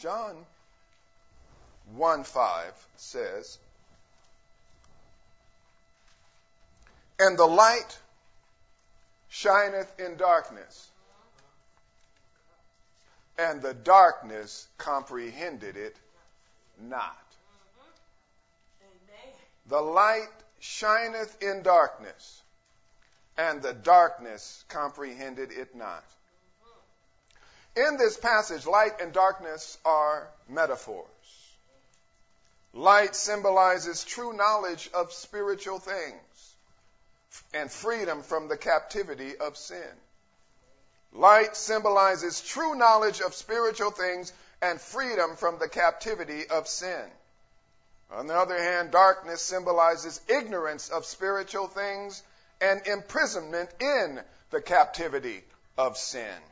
John 1:5 says, "And the light shineth in darkness, and the darkness comprehended it not." Amen. The light shineth in darkness, and the darkness comprehended it not. In this passage, light and darkness are metaphors. Light symbolizes true knowledge of spiritual things and freedom from the captivity of sin. Light symbolizes true knowledge of spiritual things and freedom from the captivity of sin. On the other hand, darkness symbolizes ignorance of spiritual things and imprisonment in the captivity of sin.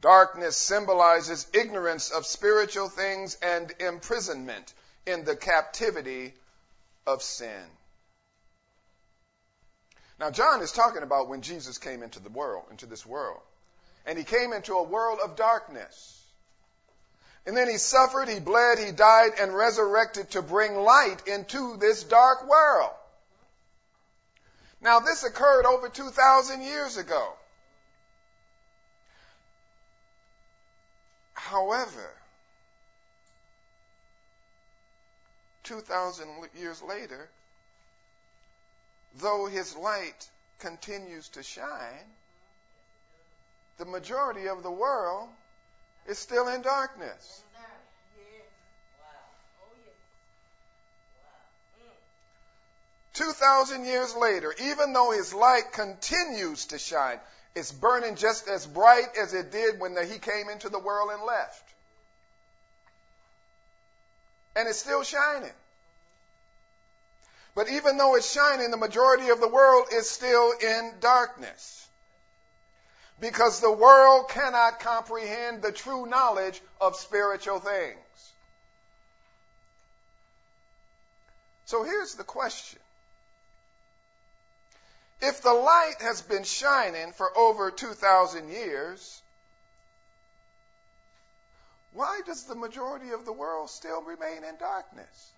Darkness symbolizes ignorance of spiritual things and imprisonment in the captivity of sin. Now, John is talking about when Jesus came into the world, into this world. And he came into a world of darkness. And then he suffered, he bled, he died, and resurrected to bring light into this dark world. Now, this occurred over 2,000 years ago. However, 2,000 years later, though his light continues to shine, the majority of the world is still in darkness. Wow. Oh, yeah. Wow. 2,000 years later, even though his light continues to shine, it's burning just as bright as it did when he came into the world and left. And it's still shining. But even though it's shining, the majority of the world is still in darkness. Because the world cannot comprehend the true knowledge of spiritual things. So here's the question. If the light has been shining for over 2,000 years, why does the majority of the world still remain in darkness?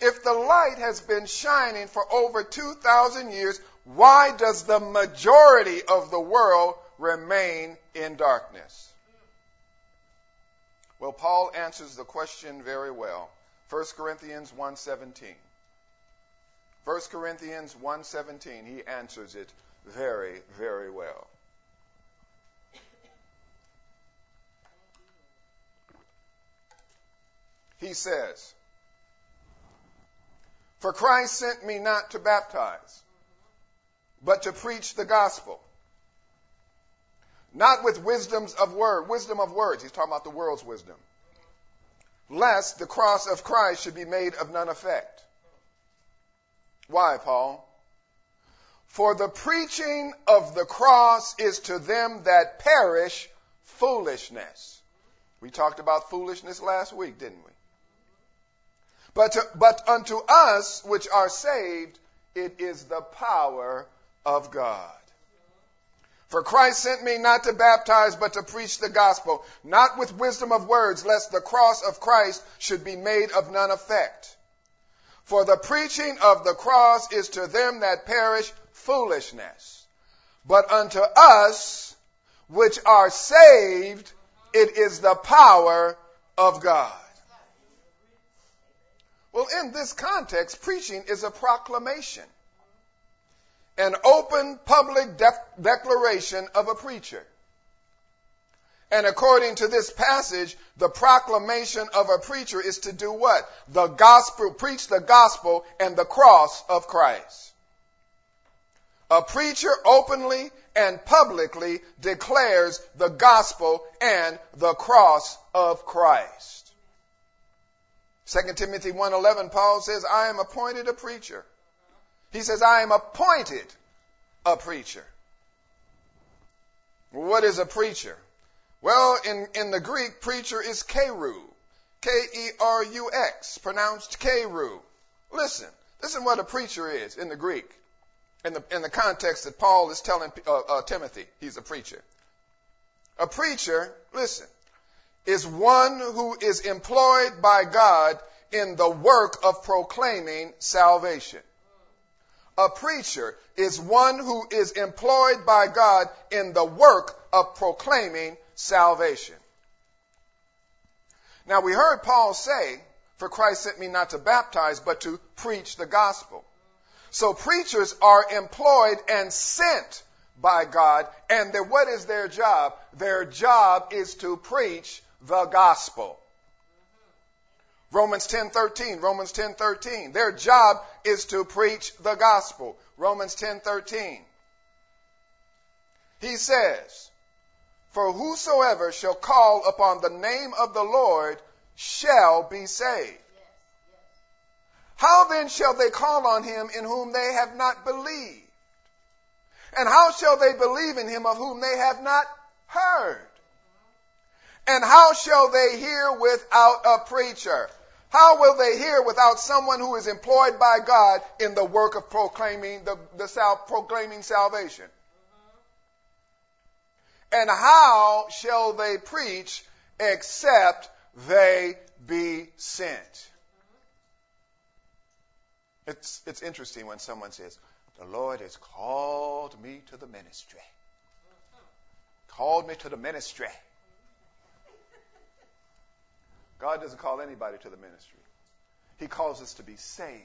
If the light has been shining for over 2,000 years, why does the majority of the world remain in darkness? Well, Paul answers the question very well. 1 Corinthians 1:17. 1 Corinthians 1:17, he answers it very, very well. He says, "For Christ sent me not to baptize, but to preach the gospel, not with wisdom of words. He's talking about the world's wisdom. Lest the cross of Christ should be made of none effect." Why, Paul? "For the preaching of the cross is to them that perish foolishness." We talked about foolishness last week, didn't we? But unto us which are saved, it is the power of God. "For Christ sent me not to baptize, but to preach the gospel, not with wisdom of words, lest the cross of Christ should be made of none effect. For the preaching of the cross is to them that perish foolishness. But unto us which are saved, it is the power of God." Well, in this context, preaching is a proclamation, an open public declaration of a preacher. And according to this passage, the proclamation of a preacher is to do what? The gospel, preach the gospel and the cross of Christ. A preacher openly and publicly declares the gospel and the cross of Christ. 2 Timothy 1:11, Paul says, "I am appointed a preacher." He says, "I am appointed a preacher." What is a preacher? Well, in the Greek, preacher is kerou, Kerux, pronounced kerou. Listen what a preacher is in the Greek, in the context that Paul is telling Timothy he's a preacher. A preacher, listen, is one who is employed by God in the work of proclaiming salvation. A preacher is one who is employed by God in the work of proclaiming salvation. Now we heard Paul say, for Christ sent me not to baptize, but to preach the gospel. So preachers are employed and sent by God, and what is their job? Their job is to preach the gospel. Romans 10:13. Their job is to preach the gospel. Romans 10:13. He says, for whosoever shall call upon the name of the Lord shall be saved. How then shall they call on him in whom they have not believed? And how shall they believe in him of whom they have not heard? And how shall they hear without a preacher? How will they hear without someone who is employed by God in the work of proclaiming proclaiming salvation? And how shall they preach except they be sent? It's interesting when someone says, the Lord has called me to the ministry. Called me to the ministry. God doesn't call anybody to the ministry. He calls us to be saved.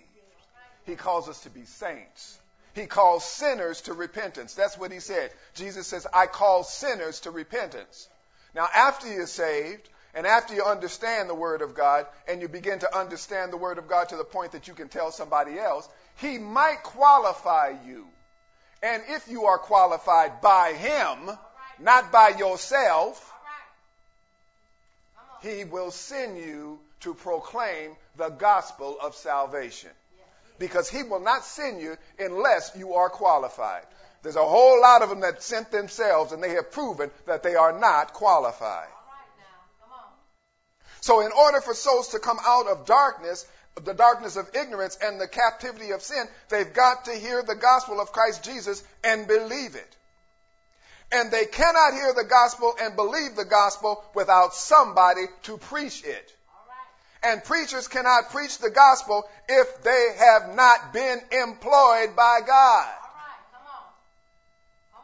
He calls us to be saints. He calls sinners to repentance. That's what he said. Jesus says, I call sinners to repentance. Now, after you're saved, and after you understand the Word of God, and you begin to understand the Word of God to the point that you can tell somebody else, he might qualify you. And if you are qualified by him, not by yourself, he will send you to proclaim the gospel of salvation. Because he will not send you unless you are qualified. There's a whole lot of them that sent themselves and they have proven that they are not qualified. So in order for souls to come out of darkness, the darkness of ignorance and the captivity of sin, they've got to hear the gospel of Christ Jesus and believe it. And they cannot hear the gospel and believe the gospel without somebody to preach it. Right. And preachers cannot preach the gospel if they have not been employed by God. Right. Come on.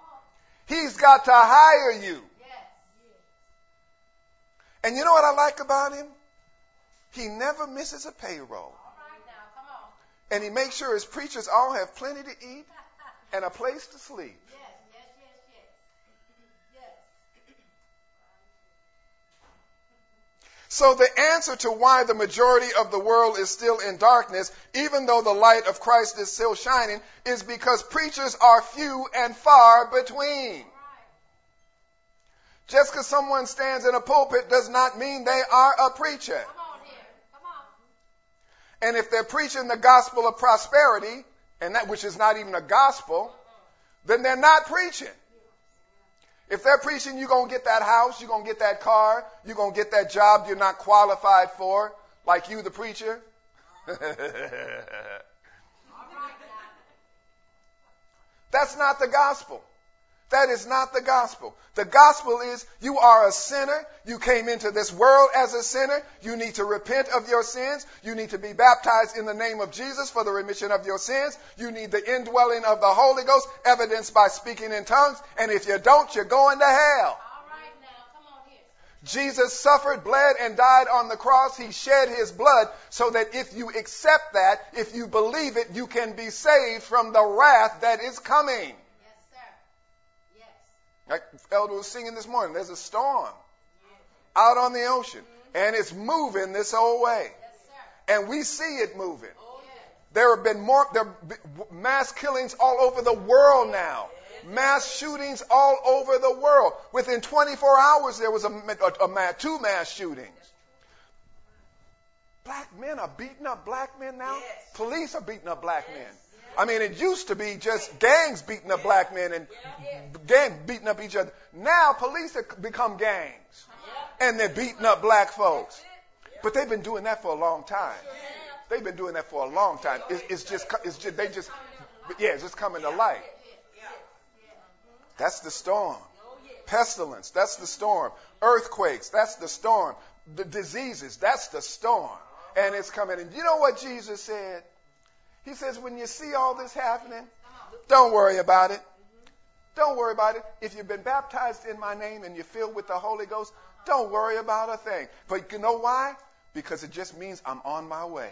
He's got to hire you. Yes. And you know what I like about him? He never misses a payroll. Right, now, come on. And he makes sure his preachers all have plenty to eat and a place to sleep. Yes. So the answer to why the majority of the world is still in darkness, even though the light of Christ is still shining, is because preachers are few and far between. Just because someone stands in a pulpit does not mean they are a preacher. Come on here. Come on. And if they're preaching the gospel of prosperity, and that which is not even a gospel, then they're not preaching. If they're preaching, you're going to get that house, you're going to get that car, you're going to get that job you're not qualified for, like you, the preacher. That's not the gospel. That is not the gospel. The gospel is you are a sinner. You came into this world as a sinner. You need to repent of your sins. You need to be baptized in the name of Jesus for the remission of your sins. You need the indwelling of the Holy Ghost, evidenced by speaking in tongues. And if you don't, you're going to hell. All right, now, come on here. Jesus suffered, bled, and died on the cross. He shed his blood so that if you accept that, if you believe it, you can be saved from the wrath that is coming. Like Elder was singing this morning, there's a storm out on the ocean, and it's moving this whole way. Yes, and we see it moving. Oh, yes. There have been mass killings all over the world now, mass shootings all over the world. Within 24 hours, there was two mass shootings. Black men are beating up black men now. Yes. Police are beating up black men. I mean, it used to be just gangs beating up black men and gang beating up each other. Now police have become gangs, and they're beating up black folks. But they've been doing that for a long time. They've been doing that for a long time. It's just coming to light. That's the storm. Pestilence, that's the storm. Earthquakes, that's the storm. The diseases, that's the storm. And it's coming. And you know what Jesus said? He says, when you see all this happening, don't worry about it. Don't worry about it. If you've been baptized in my name and you're filled with the Holy Ghost, don't worry about a thing. But you know why? Because it just means I'm on my way.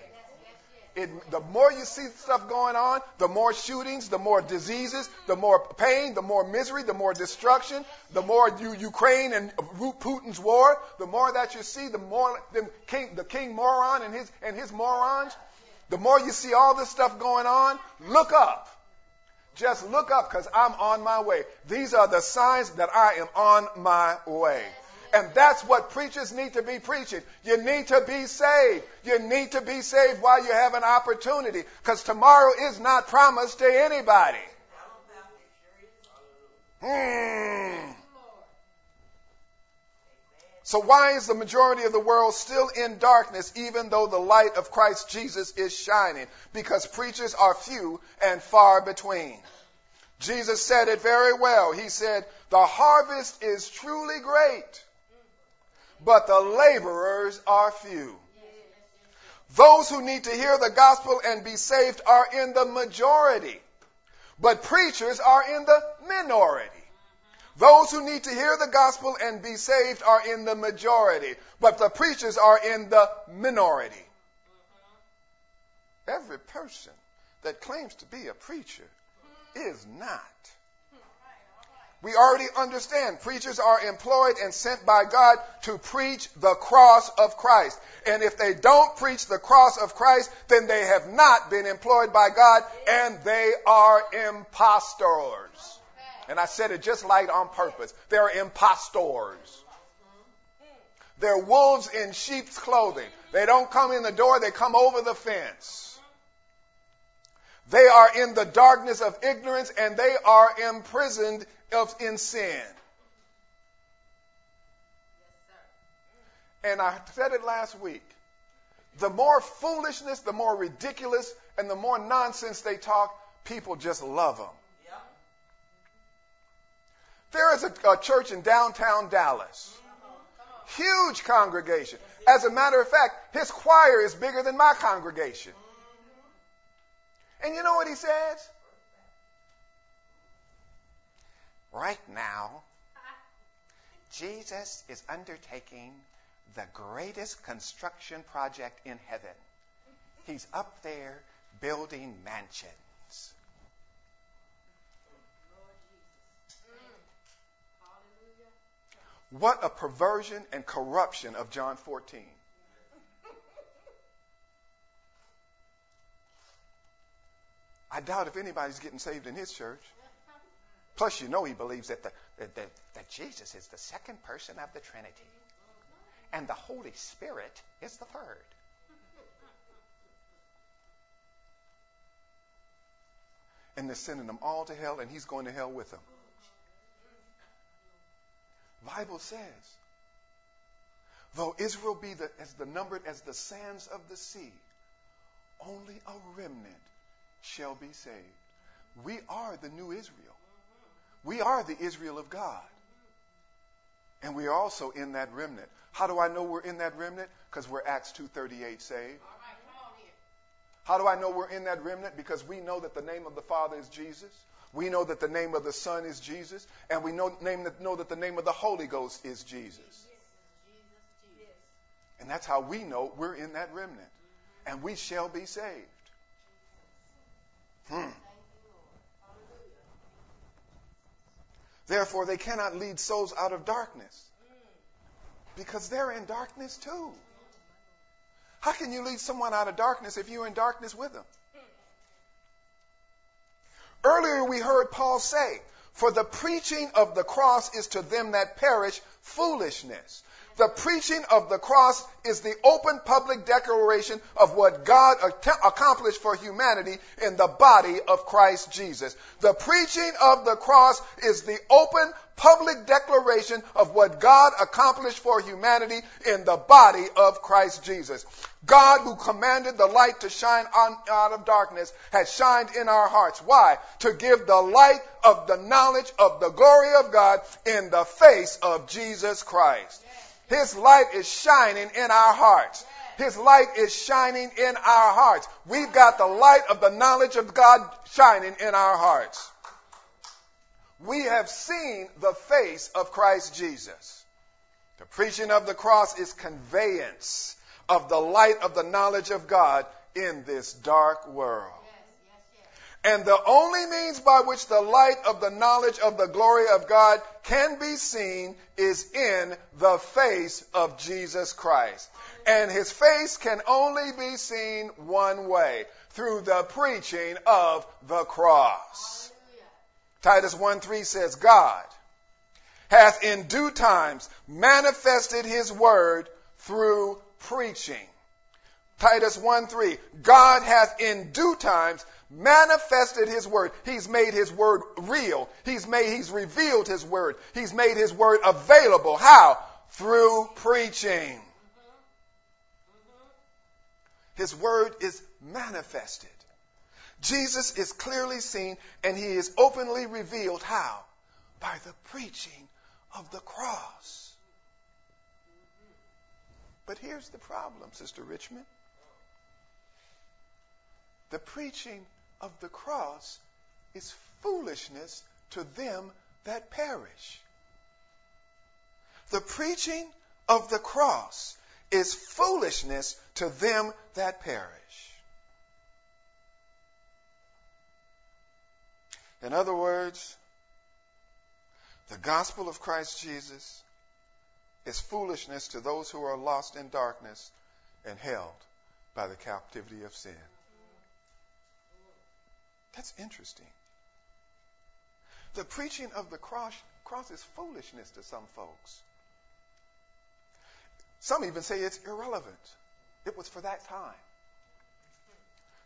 The more you see stuff going on, the more shootings, the more diseases, the more pain, the more misery, the more destruction, the more Ukraine and Putin's war, the more that you see, the more the king moron and his morons, the more you see all this stuff going on, look up. Just look up, because I'm on my way. These are the signs that I am on my way. And that's what preachers need to be preaching. You need to be saved. You need to be saved while you have an opportunity, because tomorrow is not promised to anybody. So why is the majority of the world still in darkness, even though the light of Christ Jesus is shining? Because preachers are few and far between. Jesus said it very well. He said, the harvest is truly great, but the laborers are few. Those who need to hear the gospel and be saved are in the majority, but preachers are in the minority. Those who need to hear the gospel and be saved are in the majority, but the preachers are in the minority. Every person that claims to be a preacher is not. We already understand preachers are employed and sent by God to preach the cross of Christ. And if they don't preach the cross of Christ, then they have not been employed by God, and they are impostors. And I said it just like on purpose. They're impostors. They're wolves in sheep's clothing. They don't come in the door, they come over the fence. They are in the darkness of ignorance, and they are imprisoned in sin. And I said it last week. The more foolishness, the more ridiculous, and the more nonsense they talk, people just love them. There is a church in downtown Dallas. Huge congregation. As a matter of fact, his choir is bigger than my congregation. And you know what he says? Right now, Jesus is undertaking the greatest construction project in heaven. He's up there building mansions. What a perversion and corruption of John 14. I doubt if anybody's getting saved in his church. Plus, you know he believes that that Jesus is the second person of the Trinity. And the Holy Spirit is the third. And they're sending them all to hell, and he's going to hell with them. Bible says, though Israel be numbered as the sands of the sea, only a remnant shall be saved. We are the new Israel. We are the Israel of God. And we are also in that remnant. How do I know we're in that remnant? Because we're Acts 2:38 saved. How do I know we're in that remnant? Because we know that the name of the Father is Jesus. We know that the name of the Son is Jesus. And we know that the name of the Holy Ghost is Jesus. And that's how we know we're in that remnant. And we shall be saved. Therefore, they cannot lead souls out of darkness, because they're in darkness too. How can you lead someone out of darkness if you're in darkness with them? Earlier we heard Paul say, for the preaching of the cross is to them that perish foolishness. The preaching of the cross is the open public declaration of what God accomplished for humanity in the body of Christ Jesus. The preaching of the cross is the open public declaration of what God accomplished for humanity in the body of Christ Jesus. God, who commanded the light to shine out of darkness, has shined in our hearts. Why? To give the light of the knowledge of the glory of God in the face of Jesus Christ. His light is shining in our hearts. His light is shining in our hearts. We've got the light of the knowledge of God shining in our hearts. We have seen the face of Christ Jesus. The preaching of the cross is conveyance of the light of the knowledge of God in this dark world. And the only means by which the light of the knowledge of the glory of God can be seen is in the face of Jesus Christ. And his face can only be seen one way, through the preaching of the cross. Titus 1:3 says, God hath in due times manifested his word through preaching. Titus 1:3, God hath in due times manifested his word. He's made his word real. He's revealed his word. He's made his word available. How? Through preaching. His word is manifested. Jesus is clearly seen and he is openly revealed. How? By the preaching of the cross. But here's the problem, Sister Richmond. The preaching of the cross is foolishness to them that perish. The preaching of the cross is foolishness to them that perish. In other words, the gospel of Christ Jesus is foolishness to those who are lost in darkness and held by the captivity of sin. That's interesting. The preaching of the cross is foolishness to some folks. Some even say it's irrelevant. It was for that time.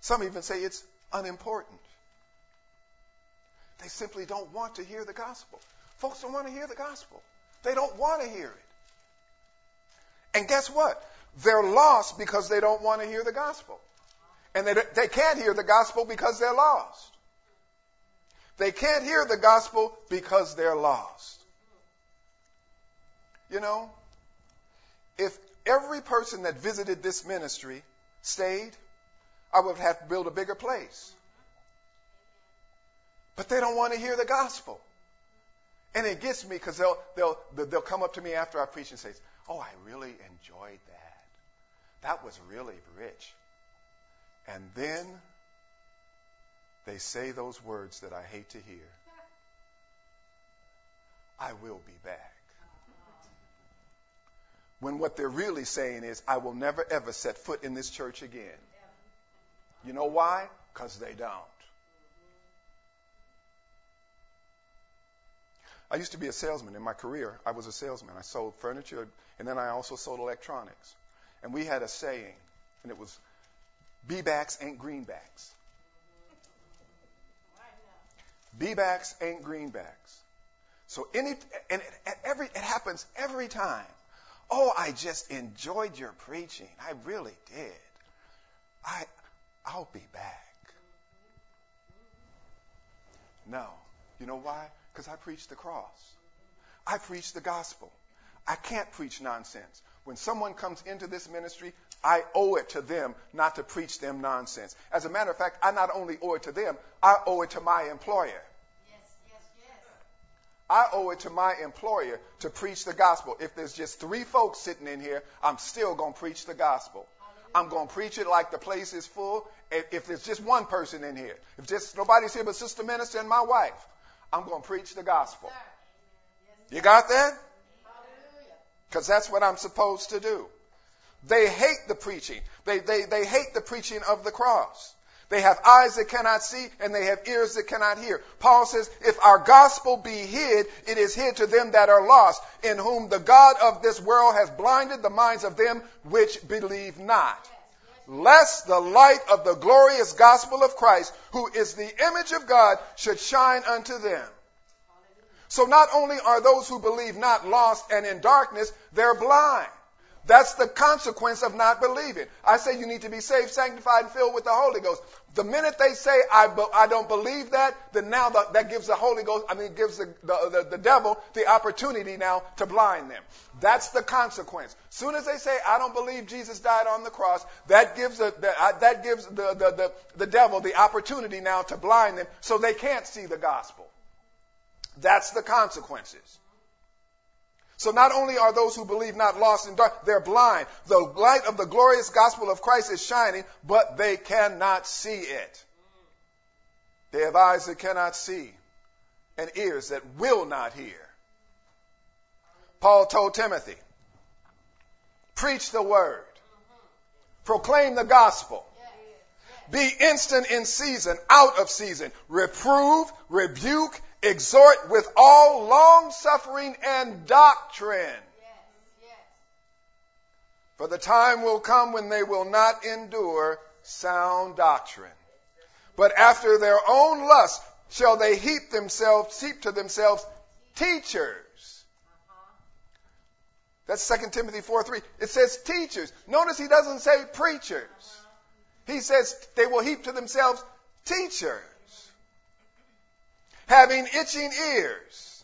Some even say it's unimportant. They simply don't want to hear the gospel. Folks don't want to hear the gospel. They don't want to hear it. And guess what? They're lost because they don't want to hear the gospel. And they can't hear the gospel because they're lost. They can't hear the gospel because they're lost. You know, if every person that visited this ministry stayed, I would have to build a bigger place. But they don't want to hear the gospel. And it gets me because they'll come up to me after I preach and say, oh, I really enjoyed that. That was really rich. And then they say those words that I hate to hear. I will be back. When what they're really saying is, I will never ever set foot in this church again. You know why? Because they don't. I used to be a salesman in my career. I was a salesman. I sold furniture, and then I also sold electronics. And we had a saying, and it was, B-backs ain't greenbacks. B-backs ain't greenbacks. So it happens every time. Oh, I just enjoyed your preaching. I really did. I'll be back. No. You know why? Because I preached the cross. I preached the gospel. I can't preach nonsense. When someone comes into this ministry, I owe it to them not to preach them nonsense. As a matter of fact, I not only owe it to them, I owe it to my employer. Yes, yes, yes. I owe it to my employer to preach the gospel. If there's just 3 folks sitting in here, I'm still going to preach the gospel. I'm going to preach it like the place is full. If there's just 1 person in here, if just nobody's here but Sister Minister and my wife, I'm going to preach the gospel. You got that? Because that's what I'm supposed to do. They hate the preaching. They hate the preaching of the cross. They have eyes that cannot see, and they have ears that cannot hear. Paul says, if our gospel be hid, it is hid to them that are lost, in whom the God of this world has blinded the minds of them which believe not. Lest the light of the glorious gospel of Christ, who is the image of God, should shine unto them. So not only are those who believe not lost and in darkness, they're blind. That's the consequence of not believing. I say you need to be saved, sanctified, and filled with the Holy Ghost. The minute they say, I don't believe that, then now that gives the Holy Ghost, gives the devil the opportunity now to blind them. That's the consequence. Soon as they say, I don't believe Jesus died on the cross, that gives the devil the opportunity now to blind them so they can't see the gospel. That's the consequences. So not only are those who believe not lost in dark, they're blind. The light of the glorious gospel of Christ is shining, but they cannot see it. They have eyes that cannot see and ears that will not hear. Paul told Timothy, preach the word, proclaim the gospel, be instant in season, out of season, reprove, rebuke, exhort with all long-suffering and doctrine. Yes. For the time will come when they will not endure sound doctrine. But after their own lust shall they heap to themselves teachers. That's 2 Timothy 4:3. It says teachers. Notice he doesn't say preachers. He says they will heap to themselves teachers, having itching ears,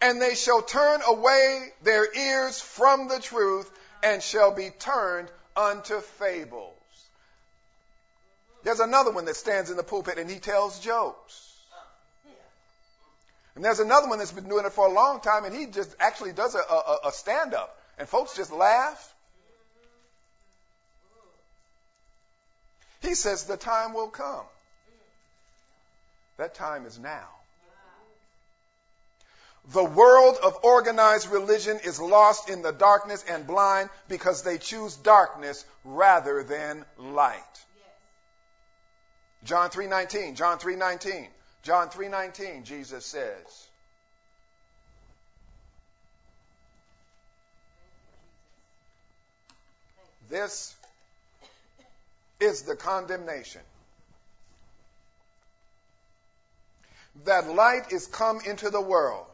and they shall turn away their ears from the truth and shall be turned unto fables. There's another one that stands in the pulpit and he tells jokes. And there's another one that's been doing it for a long time and he just actually does a stand-up and folks just laugh. He says the time will come. That time is now. The world of organized religion is lost in the darkness and blind because they choose darkness rather than light. John 3:19, Jesus says, this is the condemnation, that light is come into the world,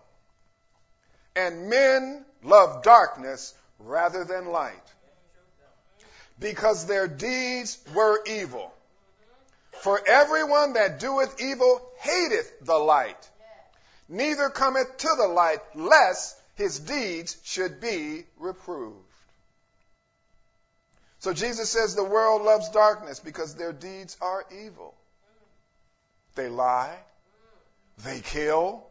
and men love darkness rather than light, because their deeds were evil. For everyone that doeth evil hateth the light, neither cometh to the light, lest his deeds should be reproved. So Jesus says the world loves darkness because their deeds are evil. They lie. They kill,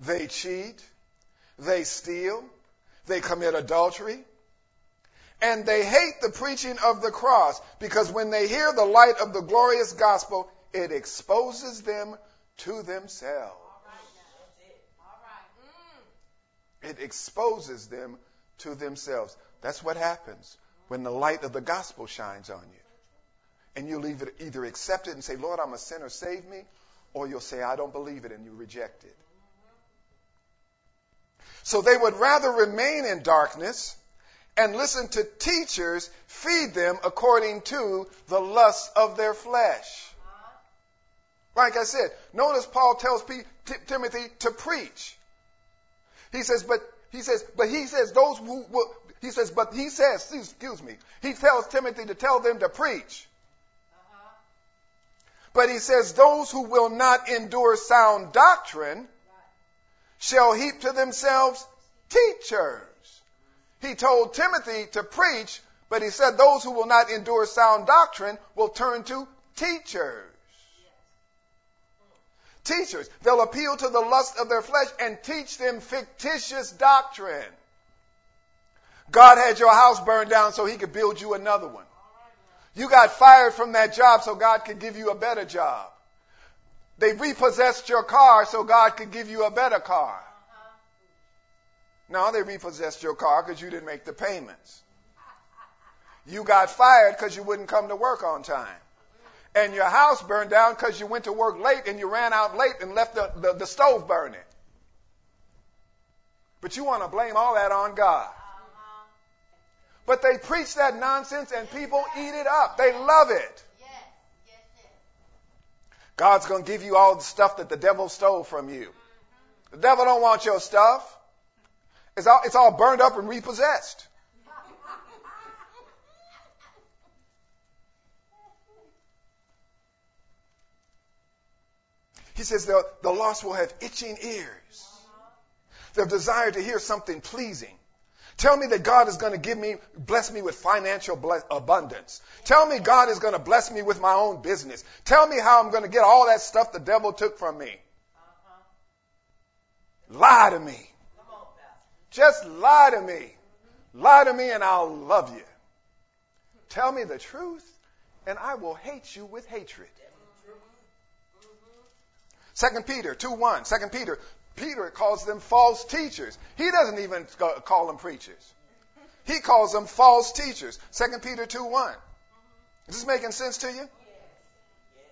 they cheat, they steal, they commit adultery, and they hate the preaching of the cross because when they hear the light of the glorious gospel, it exposes them to themselves. It exposes them to themselves. That's what happens when the light of the gospel shines on you. And you'll either accept it and say, Lord, I'm a sinner, save me, or you'll say, I don't believe it, and you reject it. So they would rather remain in darkness and listen to teachers feed them according to the lust of their flesh. Like I said, notice Paul tells Timothy to preach. He tells Timothy to tell them to preach. But he says, those who will not endure sound doctrine shall heap to themselves teachers. He told Timothy to preach, but he said those who will not endure sound doctrine will turn to teachers. Teachers, they'll appeal to the lust of their flesh and teach them fictitious doctrine. God had your house burned down so he could build you another one. You got fired from that job so God could give you a better job. They repossessed your car so God could give you a better car. No, they repossessed your car because you didn't make the payments. You got fired because you wouldn't come to work on time. and your house burned down because you went to work late and you ran out late and left the stove burning. But you want to blame all that on God. But they preach that nonsense and people eat it up. They love it. God's going to give you all the stuff that the devil stole from you. The devil don't want your stuff. It's all burned up and repossessed. He says the lost will have itching ears. They'll desire to hear something pleasing. Tell me that God is going to bless me with financial abundance. Tell me God is going to bless me with my own business. Tell me how I'm going to get all that stuff the devil took from me. Lie to me. Just lie to me. Lie to me and I'll love you. Tell me the truth and I will hate you with hatred. 2 Peter 2:1. 2 Peter calls them false teachers. He doesn't even call them preachers. He calls them false teachers. 2 Peter 2:1. Is this making sense to you? Yes. Yes.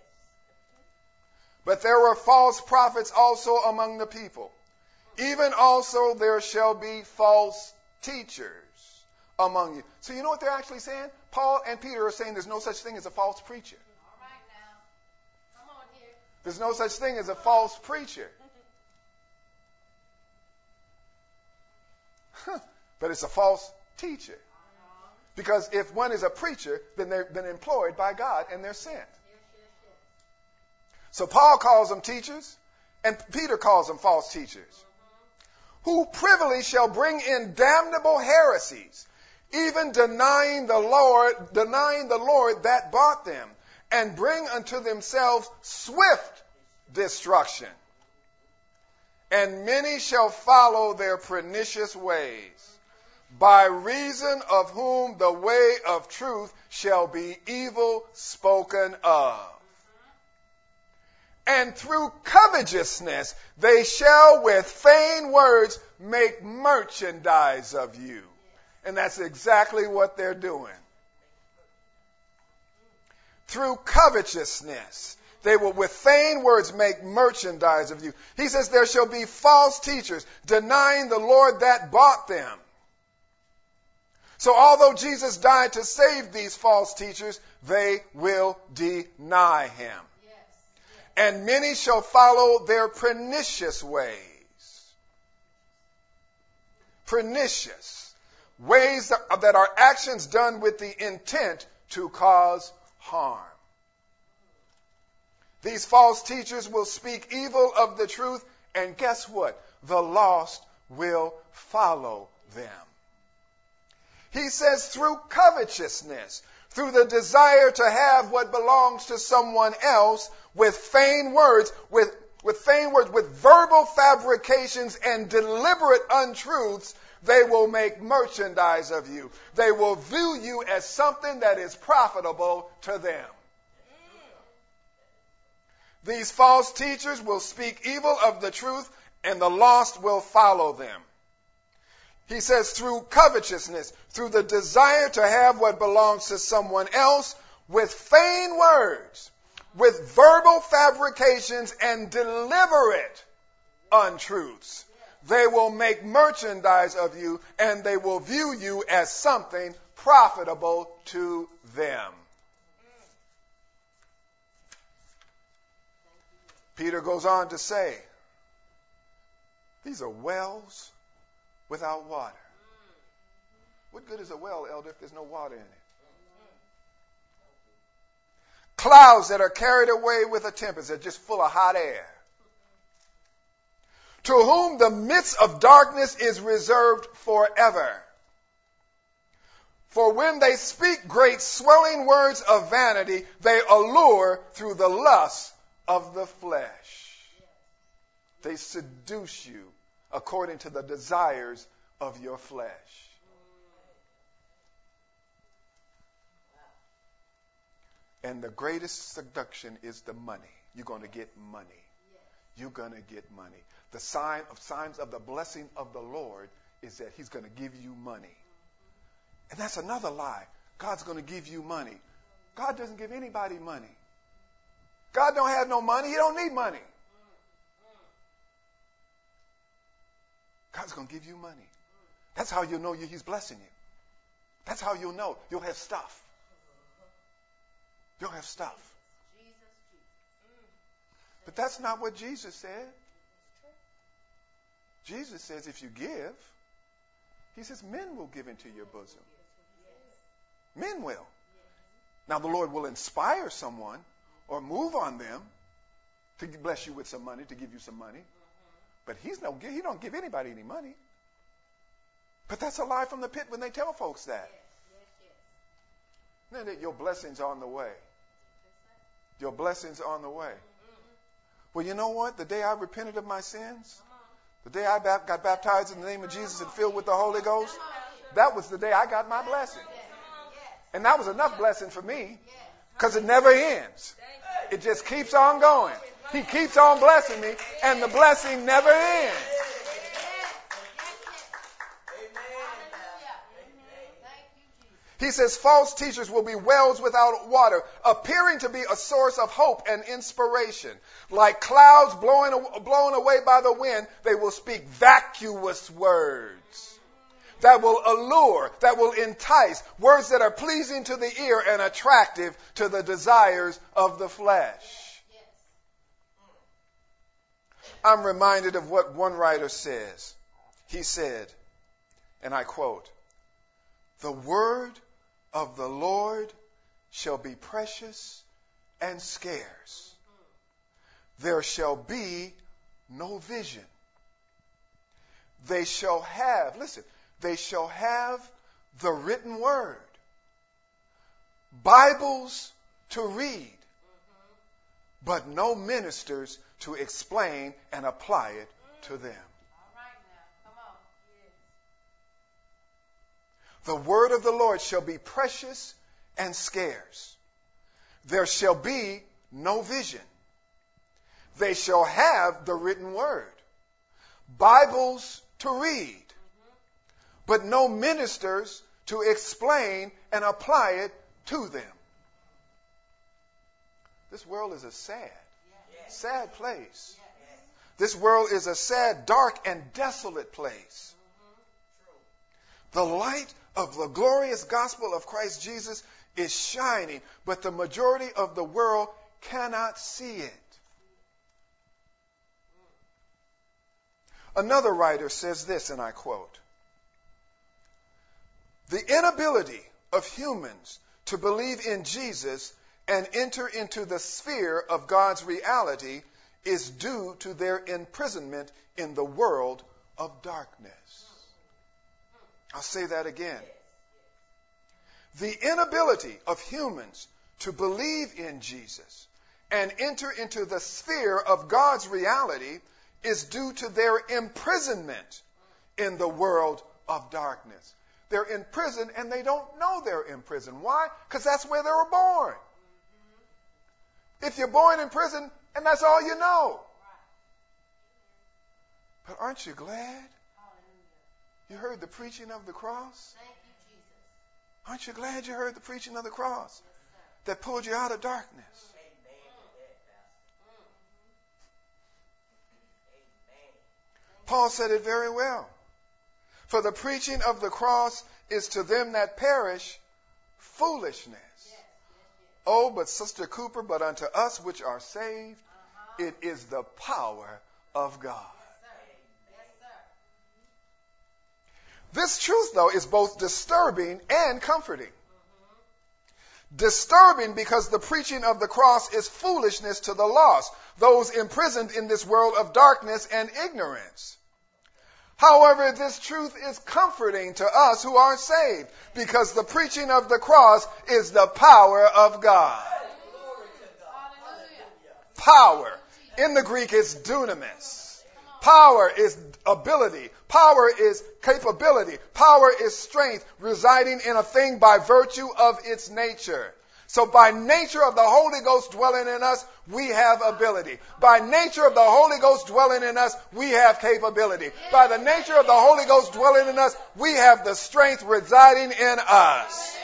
But there were false prophets also among the people. Even also there shall be false teachers among you. So you know what they're actually saying? Paul and Peter are saying there's no such thing as a false preacher. All right now. Come on here. There's no such thing as a false preacher. But it's a false teacher. Because if one is a preacher, then they've been employed by God and they're sent. So Paul calls them teachers, and Peter calls them false teachers, who privily shall bring in damnable heresies, even denying the Lord that bought them, and bring unto themselves swift destruction. And many shall follow their pernicious ways, by reason of whom the way of truth shall be evil spoken of. And through covetousness they shall with vain words make merchandise of you. And that's exactly what they're doing. Through covetousness they will with vain words make merchandise of you. He says there shall be false teachers denying the Lord that bought them. So although Jesus died to save these false teachers, they will deny him. And many shall follow their pernicious ways. Pernicious. Ways that are actions done with the intent to cause harm. These false teachers will speak evil of the truth, and guess what? The lost will follow them. He says through covetousness, through the desire to have what belongs to someone else, with vain words, with verbal fabrications and deliberate untruths, they will make merchandise of you. They will view you as something that is profitable to them. These false teachers will speak evil of the truth, and the lost will follow them. He says through covetousness, through the desire to have what belongs to someone else, with vain words, with verbal fabrications and deliberate untruths, they will make merchandise of you, and they will view you as something profitable to them. Peter goes on to say, these are wells without water. What good is a well, elder, if there's no water in it? Clouds that are carried away with a tempest, are just full of hot air. To whom the midst of darkness is reserved forever. For when they speak great swelling words of vanity, they allure through the lust of the flesh. They seduce you according to the desires of your flesh. And the greatest seduction is the money. You're going to get money. You're going to get money. The signs of the blessing of the Lord is that he's going to give you money. And that's another lie. God's going to give you money. God doesn't give anybody money. God don't have no money. He don't need money. God's going to give you money. That's how you'll know he's blessing you. That's how you'll know. You'll have stuff. You'll have stuff. But that's not what Jesus said. Jesus says if you give, he says men will give into your bosom. Men will. Now the Lord will inspire someone or move on them to bless you with some money, to give you some money. But he don't give anybody any money. But that's a lie from the pit when they tell folks that. Then your blessing's on the way. Your blessing's on the way. Well, you know what? The day I repented of my sins, the day I got baptized in the name of Jesus and filled with the Holy Ghost, that was the day I got my blessing. And that was enough blessing for me because it never ends. It just keeps on going. He keeps on blessing me, and the blessing never ends. He says, false teachers will be wells without water, appearing to be a source of hope and inspiration. Like clouds blown away by the wind, they will speak vacuous words that will allure, that will entice, words that are pleasing to the ear and attractive to the desires of the flesh. I'm reminded of what one writer says. He said, and I quote, "The word of the Lord shall be precious and scarce. There shall be no vision. They shall have," listen, "they shall have the written word, Bibles to read, but no ministers to explain and apply it to them." The word of the Lord shall be precious and scarce. There shall be no vision. They shall have the written word, Bibles to read, but no ministers to explain and apply it to them. This world is a sad, sad place. This world is a sad, dark, and desolate place. The light of the glorious gospel of Christ Jesus is shining, but the majority of the world cannot see it. Another writer says this, and I quote, "The inability of humans to believe in Jesus and enter into the sphere of God's reality is due to their imprisonment in the world of darkness." I'll say that again. The inability of humans to believe in Jesus and enter into the sphere of God's reality is due to their imprisonment in the world of darkness. They're in prison and they don't know they're in prison. Why? Because that's where they were born. If you're born in prison and that's all you know. But aren't you glad you heard the preaching of the cross? Thank you, Jesus. Aren't you glad you heard the preaching of the cross that pulled you out of darkness? Amen. Paul said it very well. For the preaching of the cross is to them that perish foolishness. Oh, but Sister Cooper, but unto us which are saved, it is the power of God. This truth, though, is both disturbing and comforting. Disturbing because the preaching of the cross is foolishness to the lost, those imprisoned in this world of darkness and ignorance. However, this truth is comforting to us who are saved because the preaching of the cross is the power of God. Power. In the Greek, it's dunamis. Power is ability. Power is capability. Power is strength residing in a thing by virtue of its nature. So by nature of the Holy Ghost dwelling in us, we have ability. By nature of the Holy Ghost dwelling in us, we have capability. By the nature of the Holy Ghost dwelling in us, we have the strength residing in us.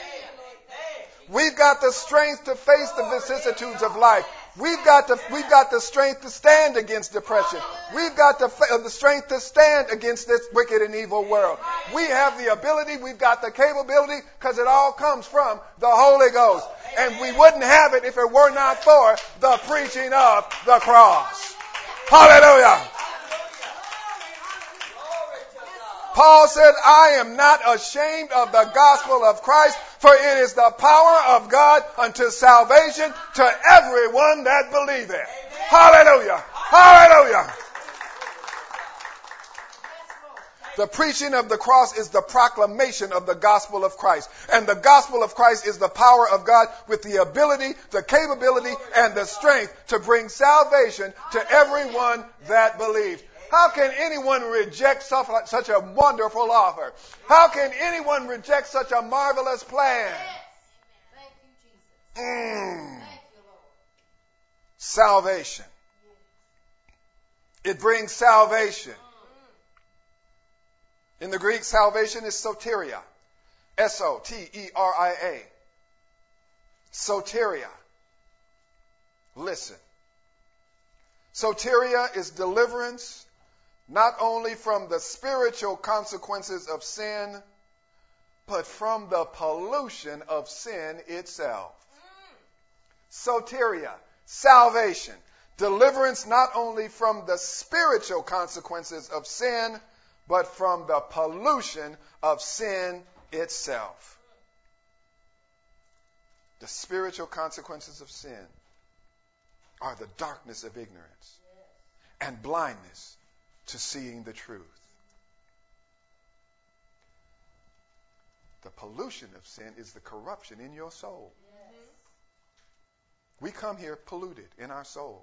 We've got the strength to face the vicissitudes of life. We've got the strength to stand against depression. We've got the strength to stand against this wicked and evil world. We have the ability. We've got the capability because it all comes from the Holy Ghost. And we wouldn't have it if it were not for the preaching of the cross. Hallelujah. Paul said, I am not ashamed of the gospel of Christ, for it is the power of God unto salvation to everyone that believeth. Hallelujah. Hallelujah. The preaching of the cross is the proclamation of the gospel of Christ. And the gospel of Christ is the power of God with the ability, the capability, and the strength to bring salvation to everyone that believes. How can anyone reject such a wonderful offer? How can anyone reject such a marvelous plan? Salvation. It brings salvation. In the Greek, salvation is soteria. S-O-T-E-R-I-A. Soteria. Listen. Soteria is deliverance, not only from the spiritual consequences of sin, but from the pollution of sin itself. Soteria, salvation, deliverance not only from the spiritual consequences of sin, but from the pollution of sin itself. The spiritual consequences of sin are the darkness of ignorance and blindness to seeing the truth. The pollution of sin is the corruption in your soul. Yes. We come here polluted in our souls.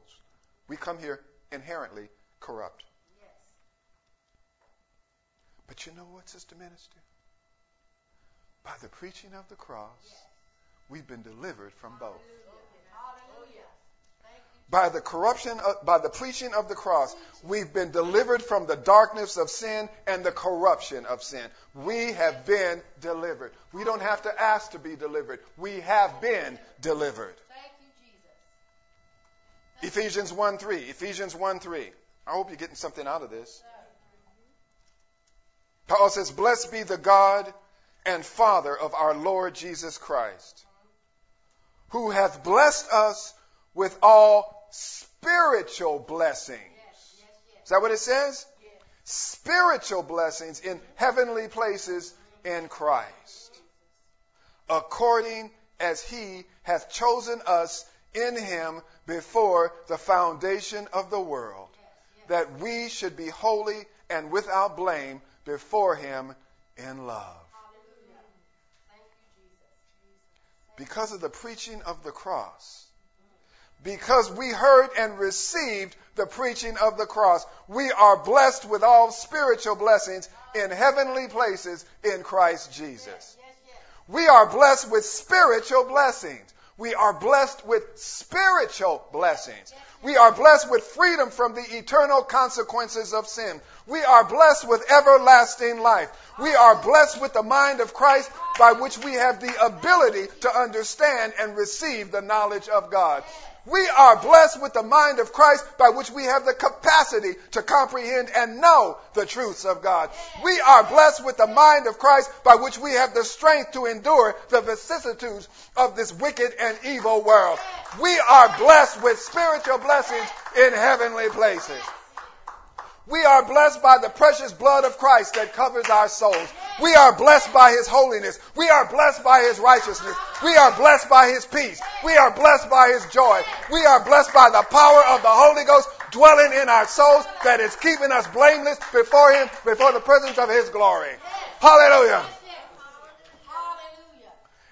We come here inherently corrupt. Yes. But you know what, Sister Minister? By the preaching of the cross, yes, we've been delivered from both. Hallelujah. By the corruption, by the preaching of the cross, we've been delivered from the darkness of sin and the corruption of sin. We have been delivered. We don't have to ask to be delivered. We have been delivered. Thank you, Jesus. Ephesians 1:3. Ephesians 1:3. I hope you're getting something out of this. Paul says, "Blessed be the God and Father of our Lord Jesus Christ, who hath blessed us with all spiritual blessings." Is that what it says? Spiritual blessings in heavenly places in Christ, according as he hath chosen us in him before the foundation of the world, that we should be holy and without blame before him in love. Because of the preaching of the cross, because we heard and received the preaching of the cross, we are blessed with all spiritual blessings in heavenly places in Christ Jesus. We are blessed with spiritual blessings. We are blessed with spiritual blessings. We are blessed with freedom from the eternal consequences of sin. We are blessed with everlasting life. We are blessed with the mind of Christ, by which we have the ability to understand and receive the knowledge of God. We are blessed with the mind of Christ, by which we have the capacity to comprehend and know the truths of God. We are blessed with the mind of Christ, by which we have the strength to endure the vicissitudes of this wicked and evil world. We are blessed with spiritual blessings in heavenly places. We are blessed by the precious blood of Christ that covers our souls. We are blessed by his holiness. We are blessed by his righteousness. We are blessed by his peace. We are blessed by his joy. We are blessed by the power of the Holy Ghost dwelling in our souls that is keeping us blameless before him, before the presence of his glory. Hallelujah.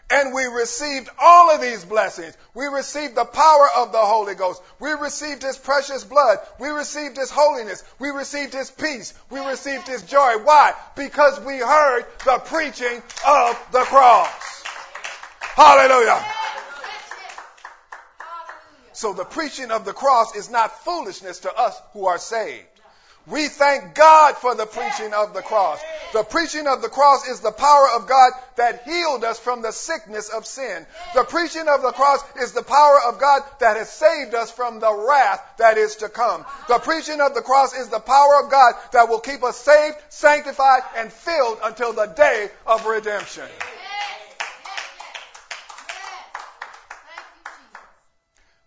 And we received all of these blessings. We received the power of the Holy Ghost. We received his precious blood. We received his holiness. We received his peace. We received his joy. Why? Because we heard the preaching of the cross. Hallelujah. So the preaching of the cross is not foolishness to us who are saved. We thank God for the preaching of the cross. The preaching of the cross is the power of God that healed us from the sickness of sin. The preaching of the cross is the power of God that has saved us from the wrath that is to come. The preaching of the cross is the power of God that will keep us saved, sanctified, and filled until the day of redemption.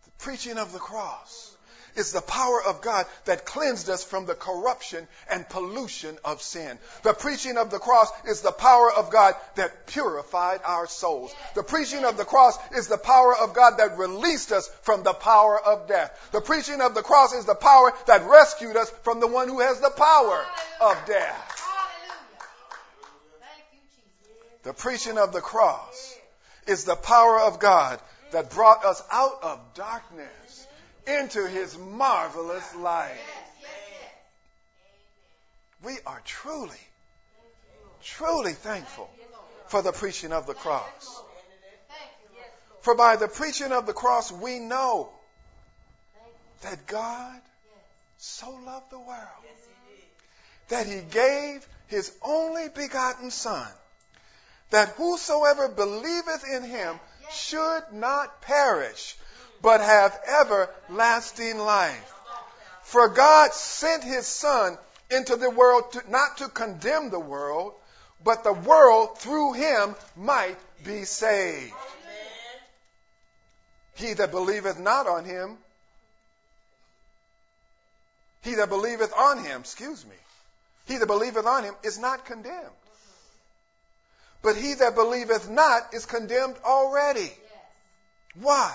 The preaching of the cross is the power of God that cleansed us from the corruption and pollution of sin. The preaching of the cross is the power of God that purified our souls. The preaching of the cross is the power of God that released us from the power of death. The preaching of the cross is the power that rescued us from the one who has the power of death. The preaching of the cross is the power of God that brought us out of darkness into his marvelous light. We are truly, truly thankful for the preaching of the cross. For by the preaching of the cross, we know that God so loved the world that he gave his only begotten Son, that whosoever believeth in him should not perish, but have everlasting life. For God sent his Son into the world not to condemn the world, but the world through him might be saved. He that believeth on him is not condemned. But he that believeth not is condemned already. Why?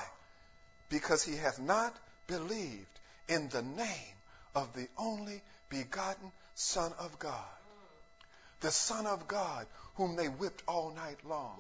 Because he hath not believed in the name of the only begotten Son of God. The Son of God whom they whipped all night long.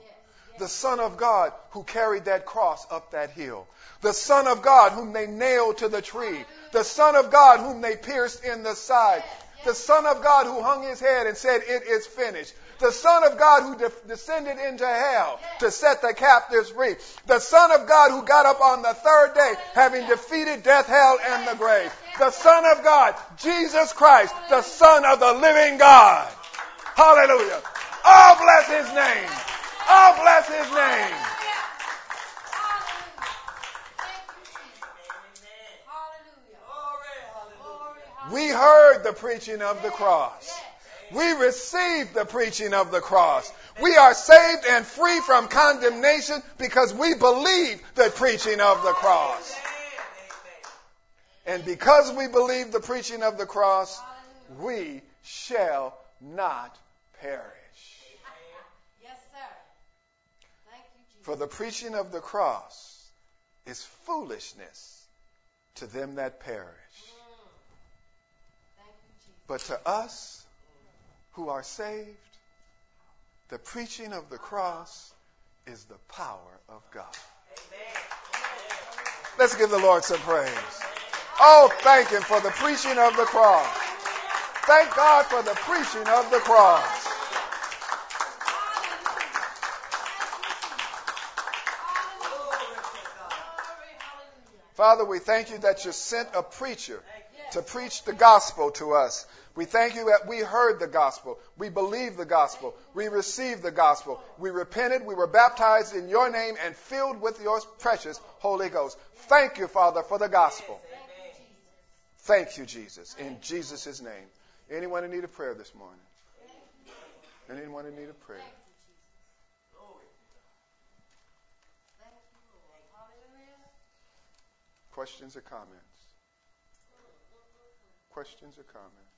The Son of God who carried that cross up that hill. The Son of God whom they nailed to the tree. The Son of God whom they pierced in the side. The Son of God who hung his head and said, "It is finished." The Son of God who descended into hell to set the captives free. The Son of God who got up on the third day having defeated death, hell, and the grave. The Son of God, Jesus Christ, the Son of the living God. Hallelujah. Oh, bless his name. Oh, bless his name. We heard the preaching of the cross. We received the preaching of the cross. We are saved and free from condemnation because we believe the preaching of the cross. And because we believe the preaching of the cross, we shall not perish. Yes, sir. Thank you, Jesus. For the preaching of the cross is foolishness to them that perish. But to us who are saved, the preaching of the cross is the power of God. Amen. Let's give the Lord some praise. Oh, thank him for the preaching of the cross. Thank God for the preaching of the cross. Father, we thank you that you sent a preacher to preach the gospel to us. We thank you that we heard the gospel, we believed the gospel, we received the gospel, we repented, we were baptized in your name and filled with your precious Holy Ghost. Thank you, Father, for the gospel. Thank you, Jesus, in Jesus' name. Anyone in need of prayer this morning? Anyone in need of prayer? Questions or comments?